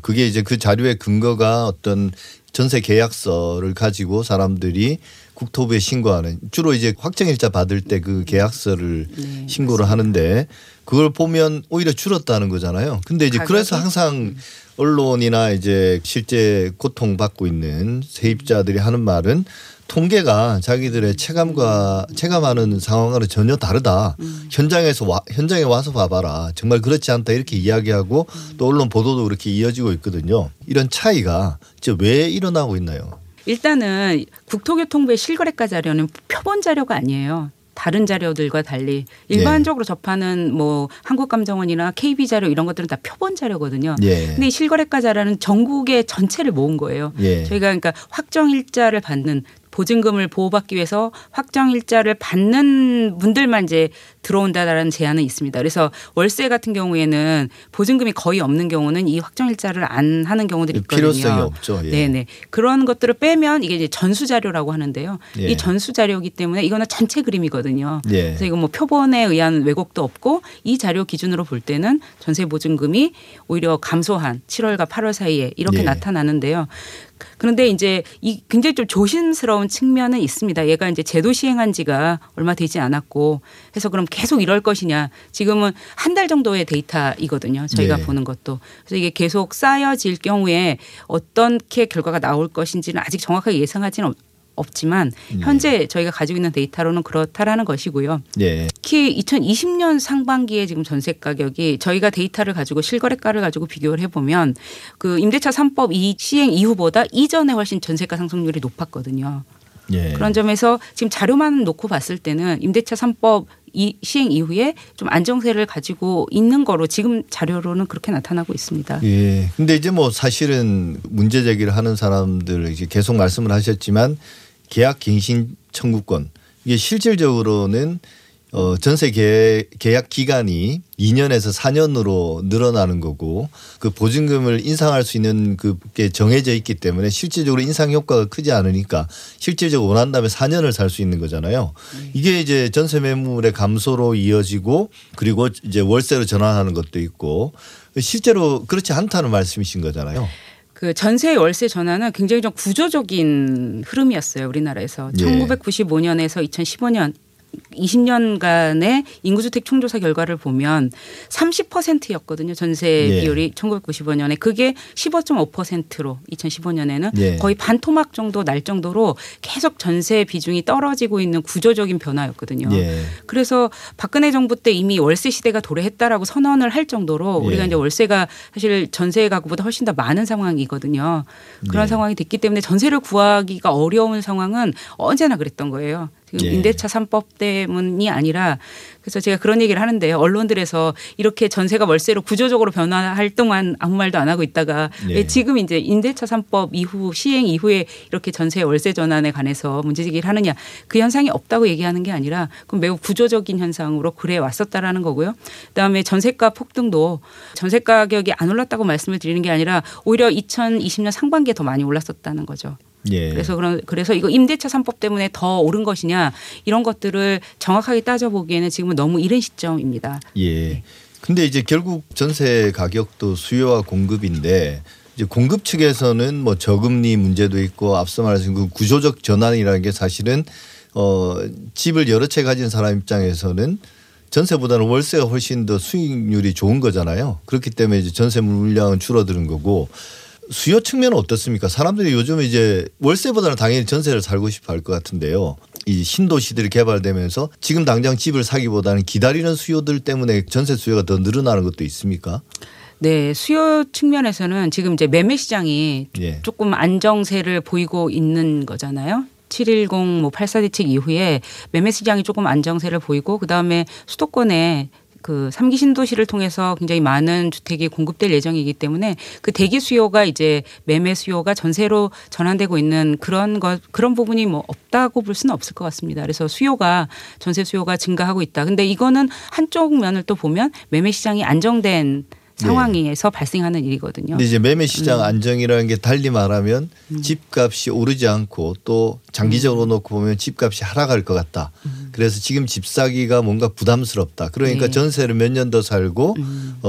그게 이제 그 자료의 근거가 어떤 전세 계약서를 가지고 사람들이 국토부에 신고하는 주로 이제 확정일자 받을 때 그 계약서를 네, 신고를 맞습니다. 하는데 그걸 보면 오히려 줄었다는 거잖아요. 근데 이제 그래서 항상 언론이나 이제 실제 고통받고 있는 세입자들이 하는 말은 통계가 자기들의 체감하는 상황과는 전혀 다르다. 현장에 와서 봐봐라. 정말 그렇지 않다 이렇게 이야기하고 또 언론 보도도 그렇게 이어지고 있거든요. 이런 차이가 이제 왜 일어나고 있나요? 일단은 국토교통부의 실거래가 자료는 표본 자료가 아니에요. 다른 자료들과 달리 일반적으로 예. 접하는 뭐 한국감정원이나 KB 자료 이런 것들은 다 표본 자료거든요. 그런데 예. 실거래가 자료는 전국의 전체를 모은 거예요. 예. 저희가 그러니까 확정일자를 받는 보증금을 보호받기 위해서 확정일자를 받는 분들만 이제 들어온다라는 제한은 있습니다. 그래서 월세 같은 경우에는 보증금이 거의 없는 경우는 이 확정일자를 안 하는 경우들이 있거든요. 필요성이 없죠. 예. 네네. 그런 것들을 빼면 이게 이제 전수자료라고 하는데요. 예. 이 전수자료이기 때문에 이거는 전체 그림이거든요. 예. 그래서 이거 뭐 표본에 의한 왜곡도 없고 이 자료 기준으로 볼 때는 전세 보증금이 오히려 감소한 7월과 8월 사이에 이렇게 예. 나타나는데요. 그런데 이제 이 굉장히 좀 조심스러운 측면은 있습니다. 얘가 이제 제도 시행한 지가 얼마 되지 않았고 해서 그럼 계속 이럴 것이냐. 지금은 한 달 정도의 데이터이거든요. 저희가 네. 보는 것도. 그래서 이게 계속 쌓여질 경우에 어떻게 결과가 나올 것인지는 아직 정확하게 예상하지는 없지만 현재 네. 저희가 가지고 있는 데이터로는 그렇다라는 것이고요. 네. 특히 2020년 상반기에 지금 전세 가격이 저희가 데이터를 가지고 실거래가를 가지고 비교를 해보면 그 임대차 3법 시행 이후보다 이전에 훨씬 전세가 상승률이 높았거든요. 네. 그런 점에서 지금 자료만 놓고 봤을 때는 임대차 3법 시행 이후에 좀 안정세를 가지고 있는 거로 지금 자료로는 그렇게 나타나고 있습니다. 예. 근데 이제 뭐 사실은 문제 제기를 하는 사람들 이제 계속 말씀을 하셨지만 계약갱신 청구권 이게 실질적으로는 전세 계약 기간이 2년에서 4년으로 늘어나는 거고 그 보증금을 인상할 수 있는 그게 정해져 있기 때문에 실질적으로 인상 효과가 크지 않으니까 실질적으로 원한다면 4년을 살 수 있는 거잖아요. 이게 이제 전세 매물의 감소로 이어지고 그리고 이제 월세로 전환하는 것도 있고 실제로 그렇지 않다는 말씀이신 거잖아요. 그 전세 월세 전환은 굉장히 좀 구조적인 흐름이었어요. 우리나라에서. 예. 1995년에서 2015년 20년간의 인구주택 총조사 결과를 보면 30%였거든요. 전세 예. 비율이 1995년에. 그게 15.5%로 2015년에는 예. 거의 반토막 정도 날 정도로 계속 전세 비중이 떨어지고 있는 구조적인 변화였거든요. 예. 그래서 박근혜 정부 때 이미 월세 시대가 도래했다라고 선언을 할 정도로 우리가 예. 이제 월세가 사실 전세 가구보다 훨씬 더 많은 상황이거든요. 그런 예. 상황이 됐기 때문에 전세를 구하기가 어려운 상황은 언제나 그랬던 거예요. 그 임대차 3법 때문이 아니라, 그래서 제가 그런 얘기를 하는데요. 언론들에서 이렇게 전세가 월세로 구조적으로 변화할 동안 아무 말도 안 하고 있다가 왜 지금 이제 임대차 3법 이후 시행 이후에 이렇게 전세 월세 전환에 관해서 문제제기를 하느냐. 그 현상이 없다고 얘기하는 게 아니라 그건 매우 구조적인 현상으로 그래 왔었다라는 거고요. 그다음에 전세가 폭등도 전세 가격이 안 올랐다고 말씀을 드리는 게 아니라 오히려 2020년 상반기에 더 많이 올랐었다는 거죠. 예. 그래서 이거 임대차 3법 때문에 더 오른 것이냐 이런 것들을 정확하게 따져보기에는 지금은 너무 이른 시점입니다. 예. 근데 이제 결국 전세 가격도 수요와 공급인데 이제 공급 측에서는 뭐 저금리 문제도 있고 앞서 말씀하신 그 구조적 전환이라는 게 사실은 집을 여러 채 가진 사람 입장에서는 전세보다는 월세가 훨씬 더 수익률이 좋은 거잖아요. 그렇기 때문에 이제 전세 물량은 줄어드는 거고. 수요 측면은 어떻습니까? 사람들이 요즘 이제 월세보다는 당연히 전세를 살고 싶어 할 것 같은데요. 이 신도시들이 개발되면서 지금 당장 집을 사기보다는 기다리는 수요들 때문에 전세 수요가 더 늘어나는 것도 있습니까? 네, 수요 측면에서는 지금 이제 매매 시장이 조금 안정세를 보이고 있는 거잖아요. 710 뭐 84 대책 이후에 매매 시장이 조금 안정세를 보이고 그다음에 수도권에 그 3기 신도시를 통해서 굉장히 많은 주택이 공급될 예정이기 때문에 그 대기 수요가 이제 매매 수요가 전세로 전환되고 있는 그런 부분이 뭐 없다고 볼 수는 없을 것 같습니다. 그래서 수요가 전세 수요가 증가하고 있다. 근데 이거는 한쪽 면을 또 보면 매매 시장이 안정된 상황에서 발생하는 일이거든요. 근데 이제 매매 시장 안정이라는 게 달리 말하면 집값이 오르지 않고 또 장기적으로 놓고 보면 집값이 하락할 것 같다. 그래서 지금 집 사기가 뭔가 부담스럽다. 그러니까 전세를 몇 년 더 살고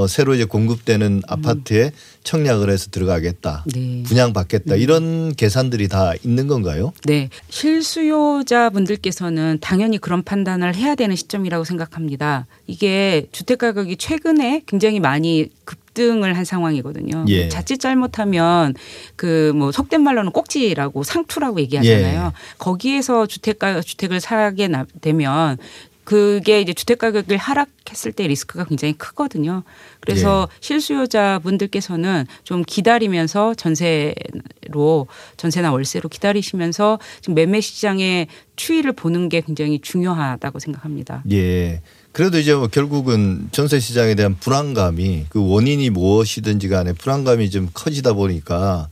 새로 이제 공급되는 아파트에 청약을 해서 들어가겠다. 분양받겠다. 이런 계산들이 다 있는 건가요? 네. 실수요자분들께서는 당연히 그런 판단을 해야 되는 시점이라고 생각합니다. 이게 주택가격이 최근에 굉장히 많이 급등을 한 상황이거든요. 자칫 잘못하면 그 뭐 속된 말로는 꼭지라고 상투라고 얘기하잖아요. 거기에서 주택을 사게 되면 그게 이제 주택 가격이 하락했을 때 리스크가 굉장히 크거든요. 그래서 실수요자분들께서는 좀 기다리면서 전세나 월세로 기다리시면서 지금 매매 시장의 추이를 보는 게 굉장히 중요하다고 생각합니다. 예. 그래도 이제 뭐 결국은 전세 시장에 대한 불안감이 그 원인이 무엇이든지 간에 불안감이 좀 커지다 보니까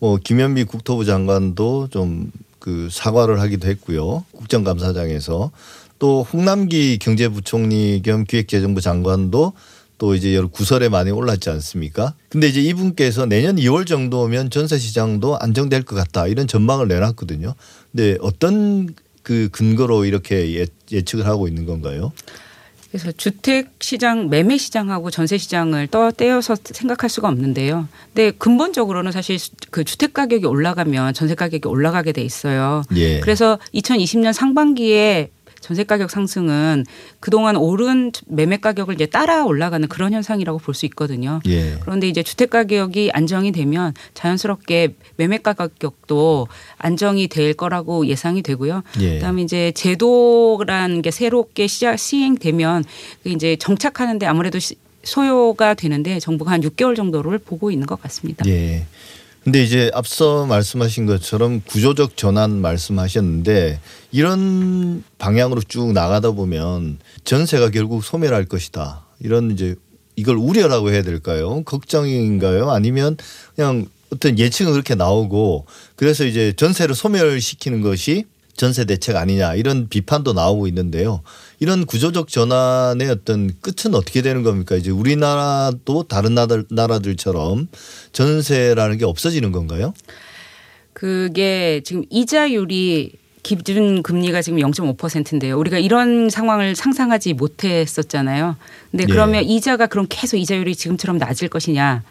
뭐 김현미 국토부 장관도 좀 그 사과를 하기도 했고요. 국정감사장에서 또 홍남기 경제부총리 겸 기획재정부 장관도 또 이제 여러 구설에 많이 올랐지 않습니까? 근데 이제 이분께서 내년 2월 정도면 전세 시장도 안정될 것 같다 이런 전망을 내놨거든요. 근데 어떤 그 근거로 이렇게 예측을 하고 있는 건가요? 그래서 주택 시장, 매매 시장하고 전세 시장을 떼어서 생각할 수가 없는데요. 근데 근본적으로는 사실 그 주택 가격이 올라가면 전세 가격이 올라가게 돼 있어요. 그래서 2020년 상반기에 전세 가격 상승은 그동안 오른 매매 가격을 이제 따라 올라가는 그런 현상이라고 볼 수 있거든요. 그런데 이제 주택 가격이 안정이 되면 자연스럽게 매매 가격도 안정이 될 거라고 예상이 되고요. 그다음에 이제 제도라는 게 새롭게 시행되면 이제 정착하는데 아무래도 소요가 되는데 정부가 한 6개월 정도를 보고 있는 것 같습니다. 근데 이제 앞서 말씀하신 것처럼 구조적 전환 말씀하셨는데 이런 방향으로 쭉 나가다 보면 전세가 결국 소멸할 것이다. 이런 이제 이걸 우려라고 해야 될까요? 걱정인가요? 아니면 그냥 어떤 예측은 그렇게 나오고 그래서 이제 전세를 소멸시키는 것이 전세 대책 아니냐 이런 비판도 나오고 있는데요. 이런 구조적 전환의 어떤 끝은 어떻게 되는 겁니까? 이제 우리나라도 다른 나라들처럼 전세라는 게 없어지는 건가요? 그게 지금 이자율이 기준 금리가 지금 0.5%인데요. 우리가 이런 상황을 상상하지 못했었잖아요. 근데 그러면 이자가 그럼 계속 이자율이 지금처럼 낮을 것이냐?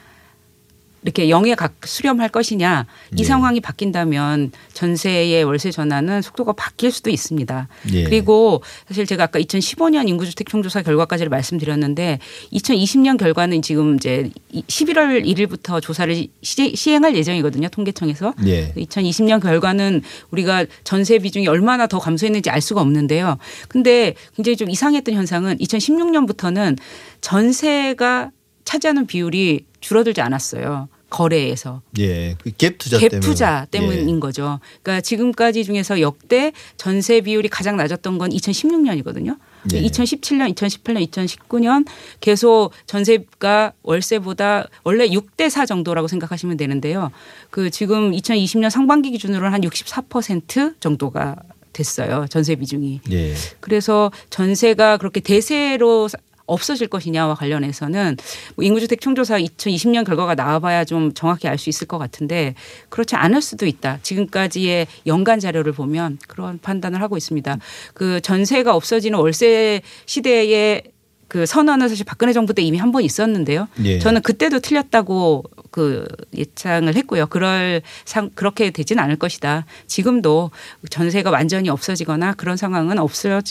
이렇게 0에 수렴할 것이냐 이 상황이 바뀐다면 전세의 월세 전환은 속도가 바뀔 수도 있습니다. 그리고 사실 제가 아까 2015년 인구주택총조사 결과까지를 말씀드렸는데 2020년 결과는 지금 이제 11월 1일부터 조사를 시행할 예정이거든요. 통계청에서. 2020년 결과는 우리가 전세 비중이 얼마나 더 감소했는지 알 수가 없는데요. 근데 굉장히 좀 이상했던 현상은 2016년부터는 전세가 차지하는 비율이 줄어들지 않았어요. 거래에서. 예, 그 갭 투자 때문인 거죠. 그러니까 지금까지 중에서 역대 전세 비율이 가장 낮았던 건 2016년이거든요. 예. 2017년, 2018년, 2019년 계속 전세가 월세보다 원래 6대4 정도라고 생각하시면 되는데요. 그 지금 2020년 상반기 기준으로는 한 64% 정도가 됐어요. 전세 비중이. 예. 그래서 전세가 그렇게 대세로 없어질 것이냐와 관련해서는 인구주택 총조사 2020년 결과가 나와봐야 좀 정확히 알 수 있을 것 같은데 그렇지 않을 수도 있다. 지금까지의 연간 자료를 보면 그런 판단을 하고 있습니다. 그 전세가 없어지는 월세 시대의 그 선언은 사실 박근혜 정부 때 이미 한 번 있었는데요. 예. 저는 그때도 틀렸다고 그 예상을 했고요. 그렇게 되진 않을 것이다. 지금도 전세가 완전히 없어지거나 그런 상황은 없을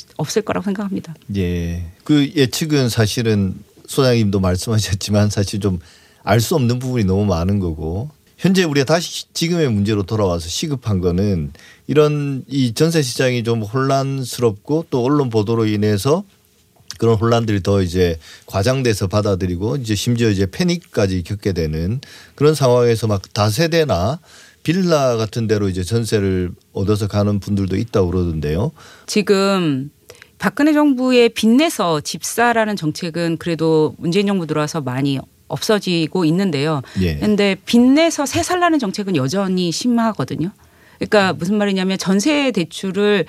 거라고 생각합니다. 예. 그 예측은 사실은 소장님도 말씀하셨지만 사실 좀 알 수 없는 부분이 너무 많은 거고 현재 우리가 다시 지금의 문제로 돌아와서 시급한 거는 이런 이 전세 시장이 좀 혼란스럽고 또 언론 보도로 인해서 그런 혼란들이 더 이제 과장돼서 받아들이고 이제 심지어 이제 패닉까지 겪게 되는 그런 상황에서 막 다세대나 빌라 같은 데로 이제 전세를 얻어서 가는 분들도 있다고 그러던데요. 지금 박근혜 정부의 빚내서 집사라는 정책은 그래도 문재인 정부 들어와서 많이 없어지고 있는데요. 그런데 예. 빚내서 세 살라는 정책은 여전히 심하거든요. 그러니까 무슨 말이냐면 전세 대출을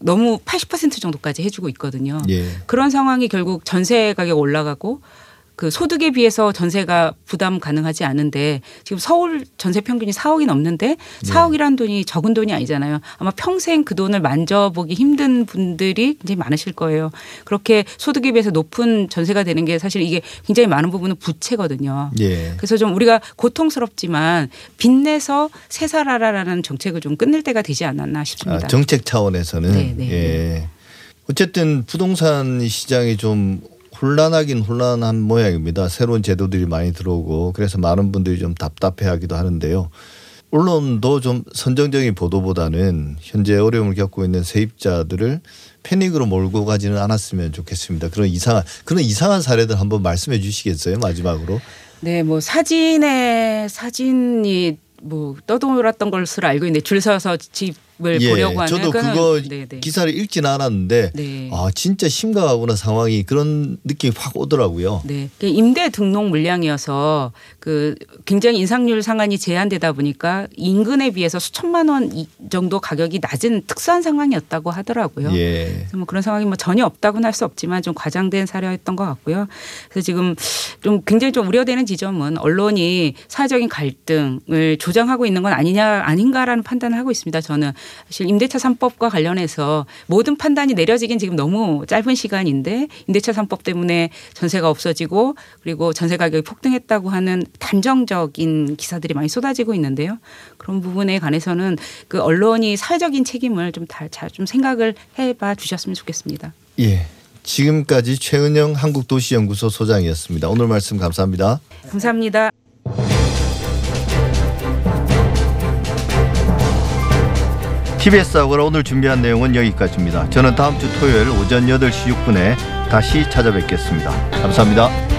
너무 80% 정도까지 해주고 있거든요. 예. 그런 상황이 결국 전세 가격 올라가고 그 소득에 비해서 전세가 부담 가능하지 않은데 지금 서울 전세 평균이 4억이 넘는데 4억이라는 돈이 적은 돈이 아니잖아요. 아마 평생 그 돈을 만져보기 힘든 분들이 굉장히 많으실 거예요. 그렇게 소득에 비해서 높은 전세가 되는 게 사실 이게 굉장히 많은 부분은 부채거든요. 예. 그래서 좀 우리가 고통스럽지만 빚내서 세살하라라는 정책을 좀 끝낼 때가 되지 않았나 싶습니다. 아, 정책 차원에서는. 네네. 예. 어쨌든 부동산 시장이 좀 혼란하긴 혼란한 모양입니다. 새로운 제도들이 많이 들어오고 그래서 많은 분들이 좀 답답해하기도 하는데요. 언론도 좀 선정적인 보도보다는 현재 어려움을 겪고 있는 세입자들을 패닉으로 몰고 가지는 않았으면 좋겠습니다. 그런 이상한 사례들 한번 말씀해 주시겠어요? 마지막으로. 네, 뭐 사진이 뭐 떠돌았던 것을 알고 있는데 줄 서서 집을 보려고 하는. 저도 그거 네네. 기사를 읽진 않았는데 네. 아 진짜 심각하구나 상황이 그런 느낌이 확 오더라고요. 네, 임대 등록 물량이어서 그 굉장히 인상률 상한이 제한되다 보니까 인근에 비해서 수천만 원 정도 가격이 낮은 특수한 상황이었다고 하더라고요. 예. 그래서 뭐 그런 상황이 뭐 전혀 없다고는 할 수 없지만 좀 과장된 사례였던 것 같고요. 그래서 지금 좀 굉장히 좀 우려되는 지점은 언론이 사회적인 갈등을 조장하고 있는 건 아닌가라는 판단을 하고 있습니다. 저는 사실 임대차 3법과 관련해서 모든 판단이 내려지긴 지금 너무 짧은 시간인데 임대차 3법 때문에 전세가 없어지고 그리고 전세 가격이 폭등했다고 하는 단정적인 기사들이 많이 쏟아지고 있는데요. 그런 부분에 관해서는 그 언론이 사회적인 책임을 좀 생각을 해봐 주셨으면 좋겠습니다. 예, 지금까지 최은영 한국도시연구소 소장이었습니다. 오늘 말씀 감사합니다. 감사합니다. KBS 아고라 오늘 준비한 내용은 여기까지입니다. 저는 다음 주 토요일 오전 8시 6분에 다시 찾아뵙겠습니다. 감사합니다.